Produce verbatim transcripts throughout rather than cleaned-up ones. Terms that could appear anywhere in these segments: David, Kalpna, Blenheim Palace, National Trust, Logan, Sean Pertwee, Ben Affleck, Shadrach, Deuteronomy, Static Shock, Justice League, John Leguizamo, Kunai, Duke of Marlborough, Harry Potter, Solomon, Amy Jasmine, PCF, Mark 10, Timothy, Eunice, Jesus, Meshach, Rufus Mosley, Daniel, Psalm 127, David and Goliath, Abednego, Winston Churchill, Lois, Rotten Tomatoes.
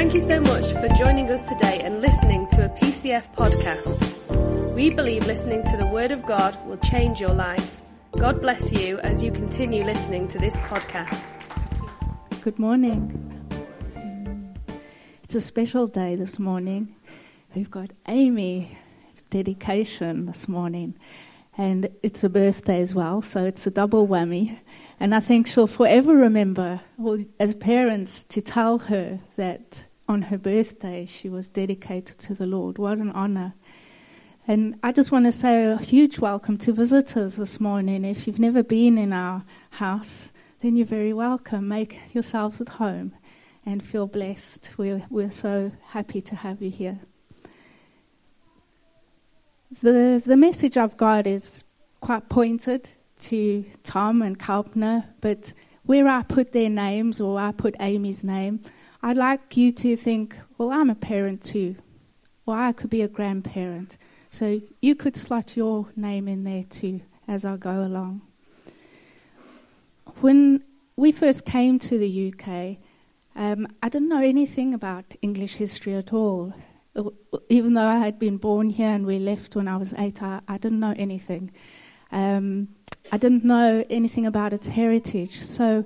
Thank you so much for joining us today and listening to a P C F podcast. We believe listening to the Word of God will change your life. God bless you as you continue listening to this podcast. Good morning. It's a special day this morning. We've got Amy. It's dedication this morning. And it's her birthday as well, so it's a double whammy. And I think she'll forever remember, as parents, to tell her that on her birthday she was dedicated to the Lord. What an honor. And I just want to say a huge welcome to visitors this morning. If you've never been in our house, then you're very welcome. Make yourselves at home and feel blessed. We're, we're so happy to have you here. The the message I've got is quite pointed to Tom and Kalpna, but where I put their names or I put Amy's name, I'd like you to think, well, I'm a parent too, or I could be a grandparent. So you could slot your name in there too as I go along. When we first came to the U K, um, I didn't know anything about English history at all. Even though I had been born here and we left when I was eight, I, I didn't know anything. Um, I didn't know anything about its heritage. So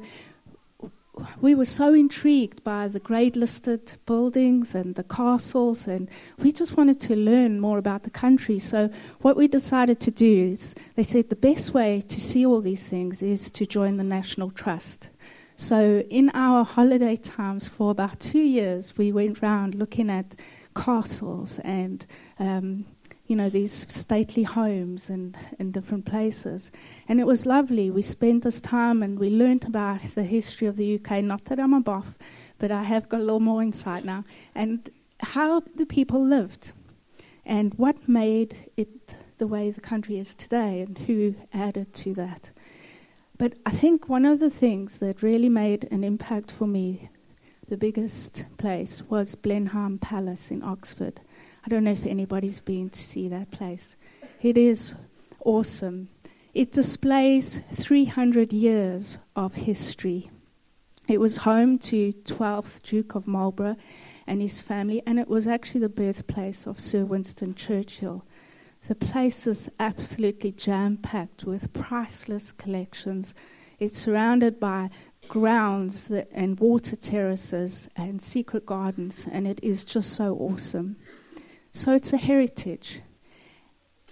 we were so intrigued by the great listed buildings and the castles, and we just wanted to learn more about the country. So what we decided to do is, they said the best way to see all these things is to join the National Trust. So in our holiday times for about two years, we went round looking at castles and um, you know, these stately homes and in different places. And it was lovely. We spent this time and we learnt about the history of the U K. Not that I'm a boff, but I have got a little more insight now. And how the people lived and what made it the way the country is today and who added to that. But I think one of the things that really made an impact for me, the biggest place, was Blenheim Palace in Oxford. I don't know if anybody's been to see that place. It is awesome. It displays three hundred years of history. It was home to twelfth Duke of Marlborough and his family, and it was actually the birthplace of Sir Winston Churchill. The place is absolutely jam-packed with priceless collections. It's surrounded by grounds that, and water terraces and secret gardens, and it is just so awesome. So it's a heritage.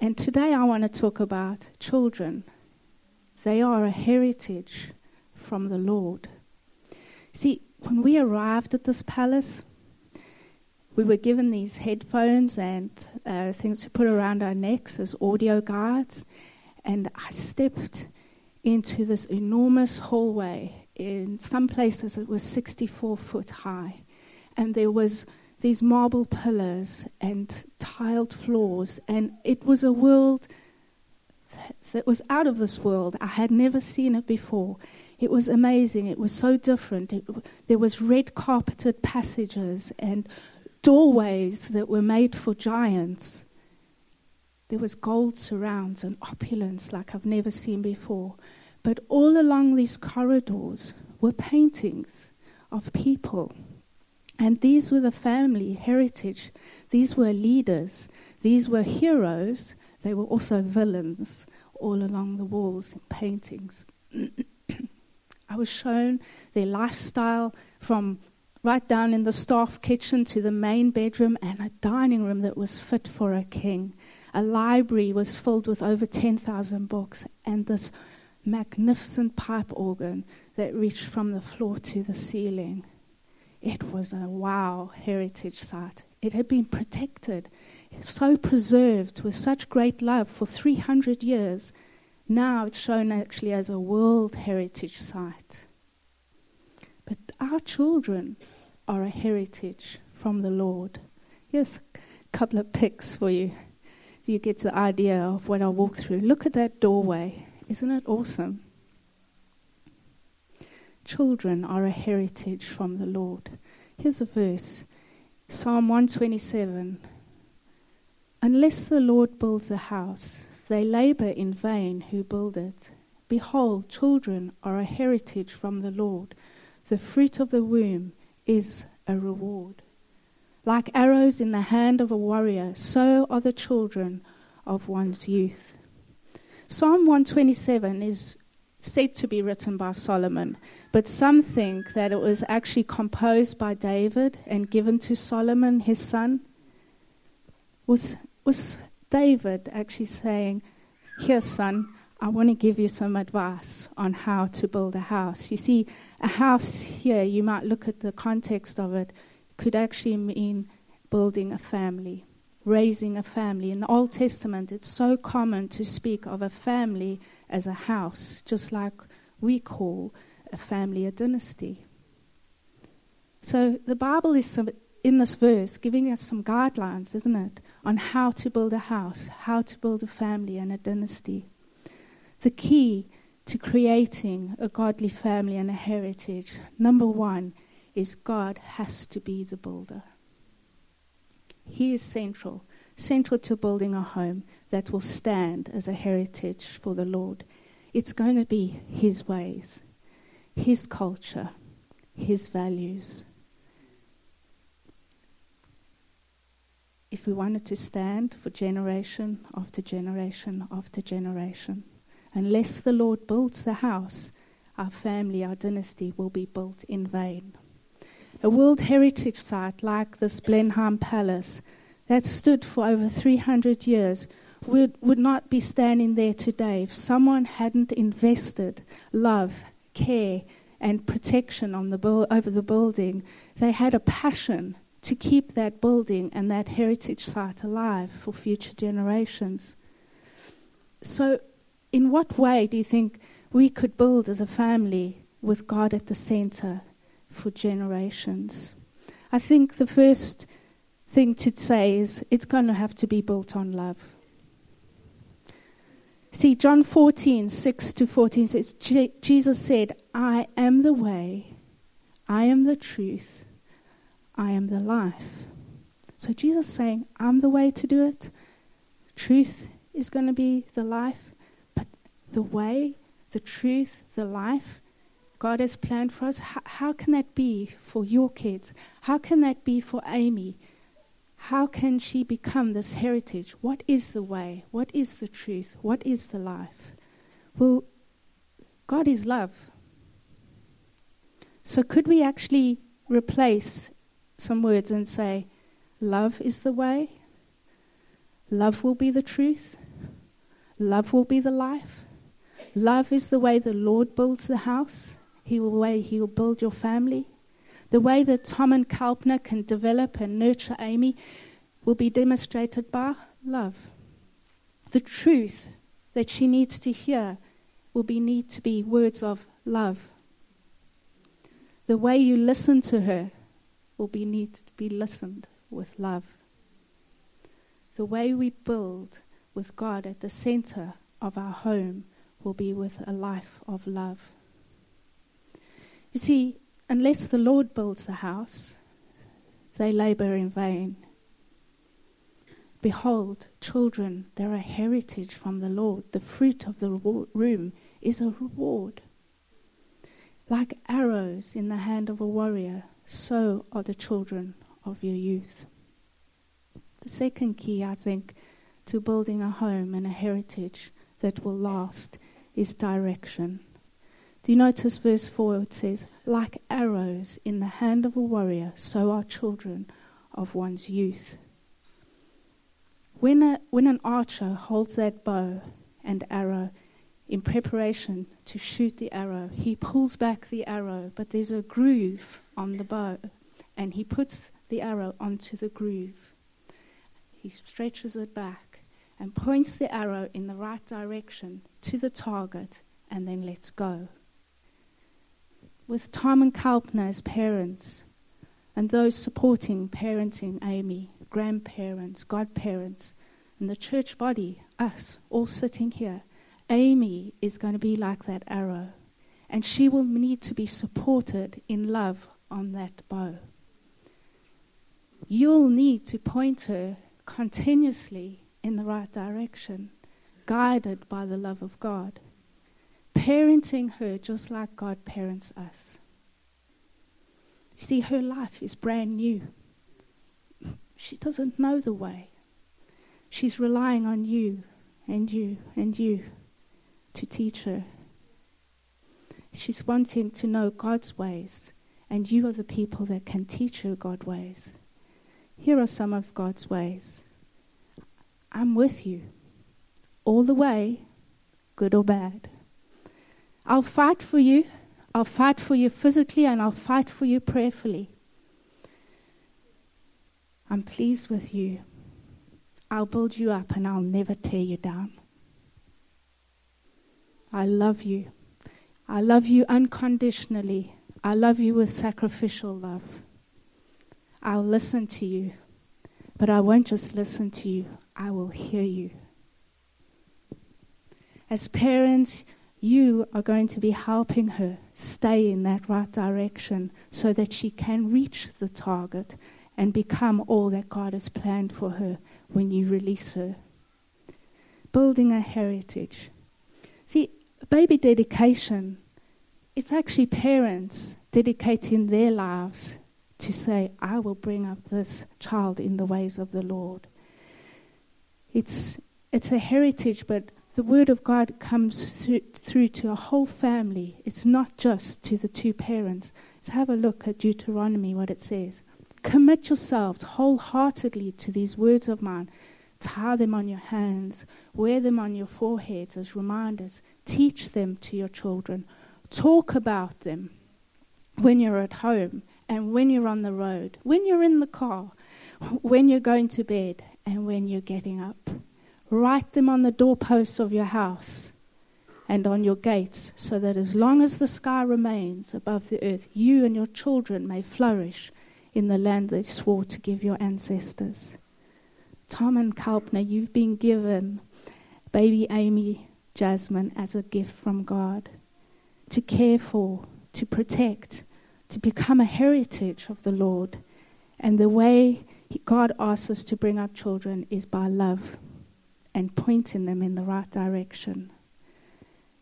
And today I want to talk about children. They are a heritage from the Lord. See, when we arrived at this palace, we were given these headphones and uh, things to put around our necks as audio guides, and I stepped into this enormous hallway. In some places it was sixty-four foot high, and there was these marble pillars and tiled floors, and it was a world th- that was out of this world. I had never seen it before. It was amazing. It was so different. It w- there was red carpeted passages and doorways that were made for giants. There was gold surrounds and opulence like I've never seen before. But all along these corridors were paintings of people. And these were the family heritage. These were leaders. These were heroes. They were also villains all along the walls in paintings. I was shown their lifestyle from right down in the staff kitchen to the main bedroom and a dining room that was fit for a king. A library was filled with over ten thousand books, and this magnificent pipe organ that reached from the floor to the ceiling. It was a wow heritage site. It had been protected, so preserved with such great love for three hundred years. Now it's shown actually as a world heritage site. But our children are a heritage from the Lord. Here's a couple of pics for you. You get the idea of what I walk through. Look at that doorway. Isn't it awesome? Children are a heritage from the Lord. Here's a verse, Psalm one twenty-seven. Unless the Lord builds a house, they labor in vain who build it. Behold, children are a heritage from the Lord. The fruit of the womb is a reward. Like arrows in the hand of a warrior, so are the children of one's youth. Psalm one twenty-seven is said to be written by Solomon, but some think that it was actually composed by David and given to Solomon, his son. Was was David actually saying, "Here, son, I want to give you some advice on how to build a house." You see, a house here, you might look at the context of it, could actually mean building a family, raising a family. In the Old Testament, it's so common to speak of a family as a house, just like we call a family a dynasty. So the Bible is, some, in this verse, giving us some guidelines, isn't it, on how to build a house, how to build a family and a dynasty. The key to creating a godly family and a heritage, number one, is God has to be the builder. He is central, central to building a home that will stand as a heritage for the Lord. It's going to be His ways, His culture, His values. If we want it to stand for generation after generation after generation, unless the Lord builds the house, our family, our dynasty will be built in vain. A World Heritage Site like this Blenheim Palace that stood for over three hundred years would, would not be standing there today if someone hadn't invested love, care and protection on the bu- over the building. They had a passion to keep that building and that heritage site alive for future generations. So in what way do you think we could build as a family with God at the center for generations? I think the first thing to say is it's going to have to be built on love. See, John fourteen, six to fourteen says, Je- Jesus said, "I am the way, I am the truth, I am the life." So Jesus is saying, I'm the way to do it. Truth is going to be the life, but the way, the truth, the life God has planned for us, how, how can that be for your kids? How can that be for Amy? How can she become this heritage? What is the way? What is the truth? What is the life? Well, God is love. So could we actually replace some words and say, love is the way, love will be the truth, love will be the life, love is the way the Lord builds the house, He will way He will build your family. The way that Tom and Kalpner can develop and nurture Amy will be demonstrated by love. The truth that she needs to hear will be need to be words of love. The way you listen to her will be need to be listened with love. The way we build with God at the center of our home will be with a life of love. You see, unless the Lord builds the house, they labor in vain. Behold, children, they're a heritage from the Lord. The fruit of the reward room is a reward. Like arrows in the hand of a warrior, so are the children of your youth. The second key, I think, to building a home and a heritage that will last is direction. Do you notice verse four? It says, like arrows in the hand of a warrior, so are children of one's youth. When a, when an archer holds that bow and arrow in preparation to shoot the arrow, he pulls back the arrow, but there's a groove on the bow, and he puts the arrow onto the groove. He stretches it back and points the arrow in the right direction to the target, and then lets go. With Tom and Kalpner as parents, and those supporting parenting Amy, grandparents, godparents, and the church body, us, all sitting here, Amy is going to be like that arrow, and she will need to be supported in love on that bow. You'll need to point her continuously in the right direction, guided by the love of God. Parenting her just like God parents us. You see, her life is brand new. She doesn't know the way. She's relying on you and you and you to teach her. She's wanting to know God's ways, and you are the people that can teach her God's ways. Here are some of God's ways. I'm with you all the way, good or bad. I'll fight for you. I'll fight for you physically, and I'll fight for you prayerfully. I'm pleased with you. I'll build you up, and I'll never tear you down. I love you. I love you unconditionally. I love you with sacrificial love. I'll listen to you, but I won't just listen to you. I will hear you. As parents, you are going to be helping her stay in that right direction so that she can reach the target and become all that God has planned for her when you release her. Building a heritage. See, baby dedication, it's actually parents dedicating their lives to say, I will bring up this child in the ways of the Lord. It's it's a heritage, but the word of God comes through, through to a whole family. It's not just to the two parents. So have a look at Deuteronomy, what it says. Commit yourselves wholeheartedly to these words of mine. Tie them on your hands. Wear them on your foreheads as reminders. Teach them to your children. Talk about them when you're at home and when you're on the road, when you're in the car, when you're going to bed and when you're getting up. Write them on the doorposts of your house and on your gates, so that as long as the sky remains above the earth, you and your children may flourish in the land they swore to give your ancestors. Tom and Kalpner, you've been given baby Amy Jasmine as a gift from God to care for, to protect, to become a heritage of the Lord. And the way God asks us to bring up children is by love and pointing them in the right direction.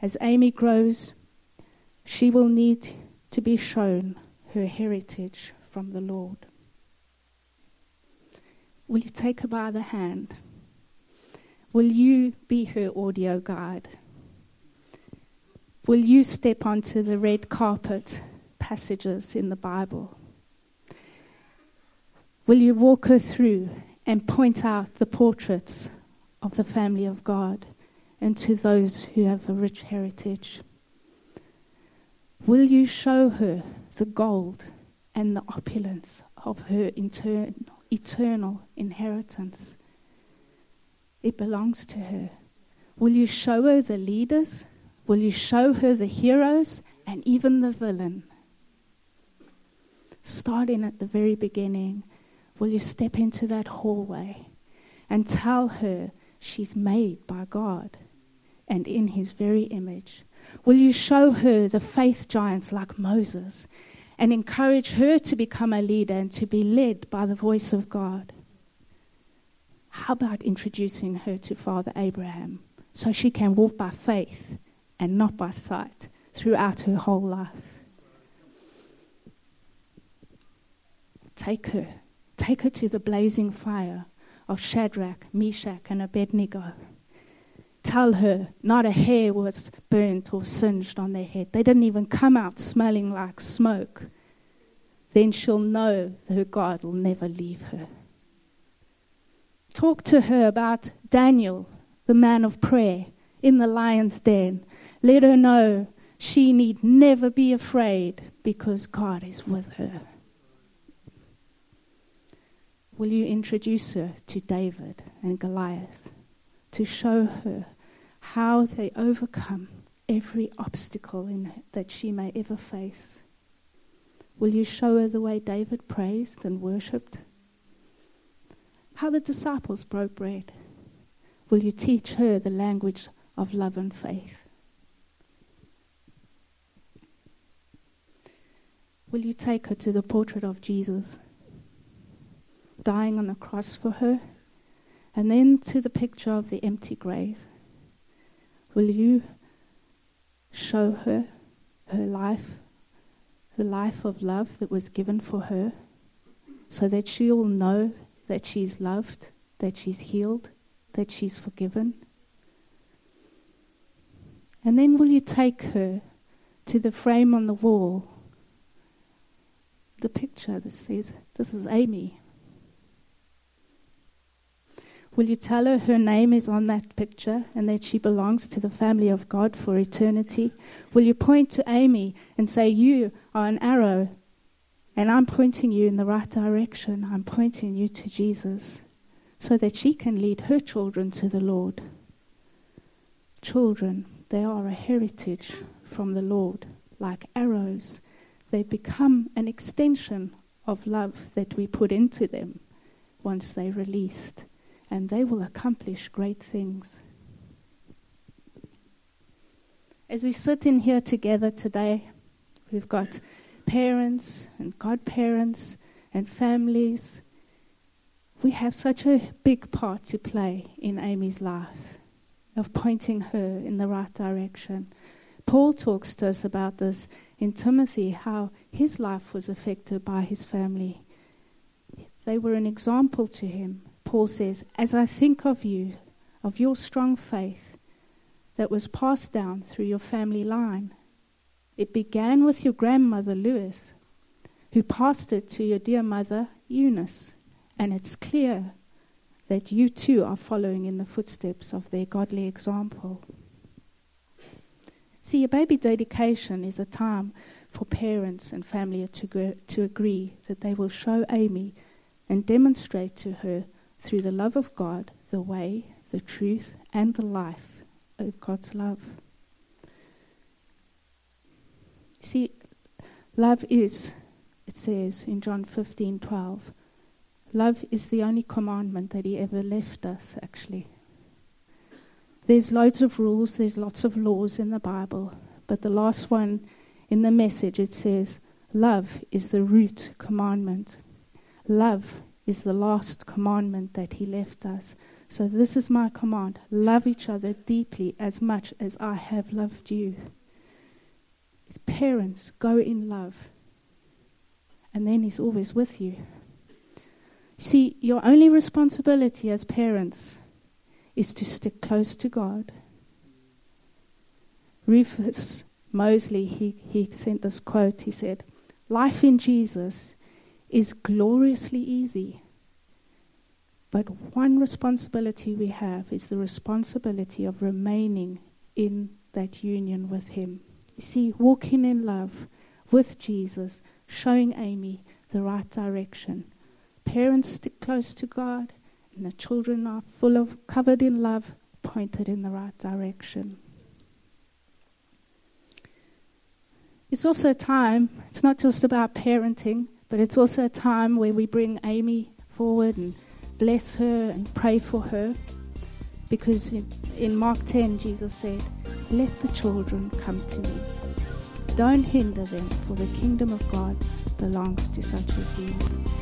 As Amy grows, she will need to be shown her heritage from the Lord. Will you take her by the hand? Will you be her audio guide? Will you step onto the red carpet passages in the Bible? Will you walk her through and point out the portraits of the family of God and to those who have a rich heritage? Will you show her the gold and the opulence of her inter- eternal inheritance? It belongs to her. Will you show her the leaders? Will you show her the heroes and even the villain? Starting at the very beginning, will you step into that hallway and tell her she's made by God and in his very image? Will you show her the faith giants like Moses and encourage her to become a leader and to be led by the voice of God? How about introducing her to Father Abraham so she can walk by faith and not by sight throughout her whole life? Take her. Take her to the blazing fire of Shadrach, Meshach and Abednego. Tell her not a hair was burnt or singed on their head. They didn't even come out smelling like smoke. Then she'll know that her God will never leave her. Talk to her about Daniel, the man of prayer, in the lion's den. Let her know she need never be afraid because God is with her. Will you introduce her to David and Goliath to show her how they overcome every obstacle in her, that she may ever face? Will you show her the way David praised and worshipped? How the disciples broke bread. Will you teach her the language of love and faith? Will you take her to the portrait of Jesus, dying on the cross for her, and then to the picture of the empty grave? Will you show her her life, the life of love that was given for her, so that she will know that she's loved, that she's healed, that she's forgiven? And then will you take her to the frame on the wall, the picture that says, "This is Amy"? Will you tell her her name is on that picture and that she belongs to the family of God for eternity? Will you point to Amy and say, "You are an arrow, and I'm pointing you in the right direction. I'm pointing you to Jesus," so that she can lead her children to the Lord? Children, they are a heritage from the Lord, like arrows. They become an extension of love that we put into them once they're released, and they will accomplish great things. As we sit in here together today, we've got parents and godparents and families. We have such a big part to play in Amy's life, of pointing her in the right direction. Paul talks to us about this in Timothy, how his life was affected by his family. They were an example to him. Paul says, "As I think of you, of your strong faith that was passed down through your family line. It began with your grandmother, Lois, who passed it to your dear mother, Eunice, and it's clear that you too are following in the footsteps of their godly example." See, a baby dedication is a time for parents and family to, go, to agree that they will show Amy and demonstrate to her through the love of God, the way, the truth, and the life of God's love. See, love is, it says in John fifteen twelve, love is the only commandment that he ever left us, actually. There's loads of rules, there's lots of laws in the Bible, but the last one in the message, it says, love is the root commandment. Love is the last commandment that he left us. So this is my command: love each other deeply as much as I have loved you. His parents go in love, and then he's always with you. See, your only responsibility as parents is to stick close to God. Rufus Mosley, he, he sent this quote. He said, "Life in Jesus is gloriously easy, but one responsibility we have is the responsibility of remaining in that union with him." You see, walking in love with Jesus, showing Amy the right direction. Parents stick close to God, and the children are full of, covered in love, pointed in the right direction. It's also a time, it's not just about parenting, but it's also a time where we bring Amy forward and bless her and pray for her. Because in, in Mark ten, Jesus said, "Let the children come to me. Don't hinder them, for the kingdom of God belongs to such as these."